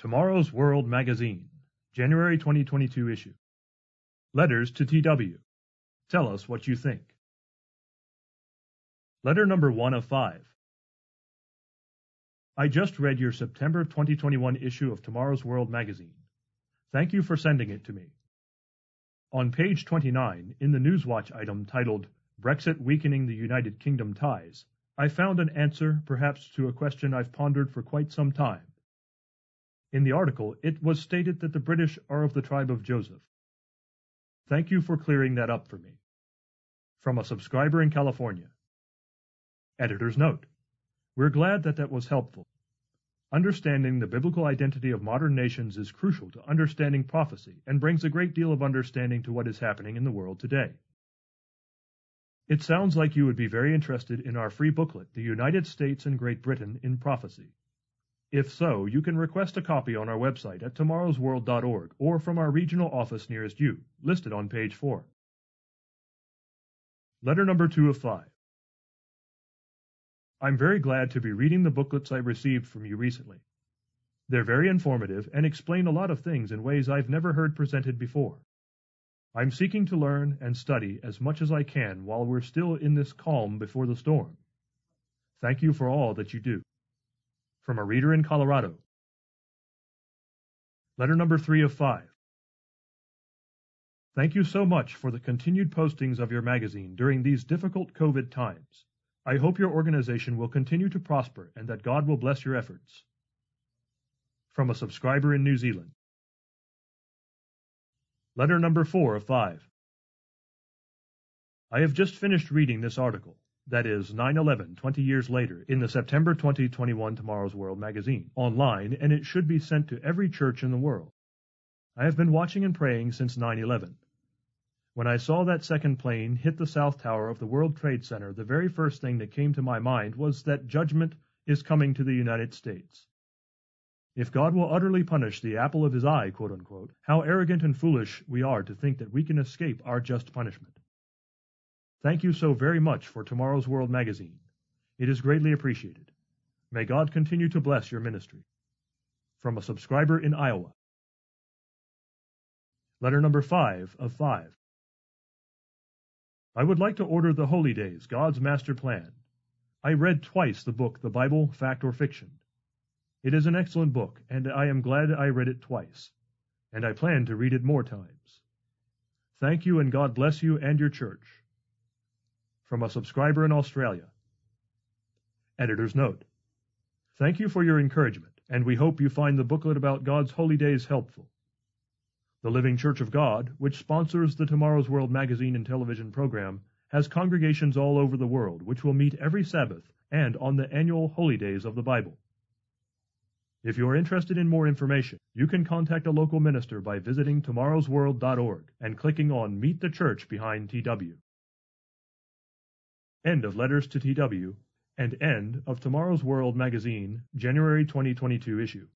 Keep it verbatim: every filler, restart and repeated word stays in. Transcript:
Tomorrow's World Magazine, January twenty twenty-two issue. Letters to T W. Tell us what you think. Letter number one of five. I just read your September twenty twenty-one issue of Tomorrow's World Magazine. Thank you for sending it to me. On page twenty-nine, in the Newswatch item titled, Brexit Weakening the United Kingdom Ties, I found an answer, perhaps, to a question I've pondered for quite some time. In the article, it was stated that the British are of the tribe of Joseph. Thank you for clearing that up for me. From a subscriber in California. Editor's note. We're glad that that was helpful. Understanding the biblical identity of modern nations is crucial to understanding prophecy and brings a great deal of understanding to what is happening in the world today. It sounds like you would be very interested in our free booklet, The United States and Great Britain in Prophecy. If so, you can request a copy on our website at tomorrows world dot org or from our regional office nearest you, listed on page four. Letter number two of five. I'm very glad to be reading the booklets I received from you recently. They're very informative and explain a lot of things in ways I've never heard presented before. I'm seeking to learn and study as much as I can while we're still in this calm before the storm. Thank you for all that you do. From a reader in Colorado. Letter number three of five. Thank you so much for the continued postings of your magazine during these difficult COVID times. I hope your organization will continue to prosper and that God will bless your efforts. From a subscriber in New Zealand. Letter number four of five. I have just finished reading this article, that is nine eleven, twenty years later, in the September twenty twenty-one Tomorrow's World magazine, online, and it should be sent to every church in the world. I have been watching and praying since nine eleven. When I saw that second plane hit the South Tower of the World Trade Center, the very first thing that came to my mind was that judgment is coming to the United States. If God will utterly punish the apple of his eye, quote unquote, how arrogant and foolish we are to think that we can escape our just punishment. Thank you so very much for Tomorrow's World magazine. It is greatly appreciated. May God continue to bless your ministry. From a subscriber in Iowa. Letter number five of five. I would like to order The Holy Days, God's Master Plan. I read twice the book, The Bible, Fact or Fiction. It is an excellent book, and I am glad I read it twice, and I plan to read it more times. Thank you, and God bless you and your church. From a subscriber in Australia. Editor's note. Thank you for your encouragement, and we hope you find the booklet about God's Holy Days helpful. The Living Church of God, which sponsors the Tomorrow's World magazine and television program, has congregations all over the world, which will meet every Sabbath and on the annual Holy Days of the Bible. If you are interested in more information, you can contact a local minister by visiting tomorrows world dot org and clicking on Meet the Church behind T W. End of Letters to T W and end of Tomorrow's World magazine, January twenty twenty-two issue.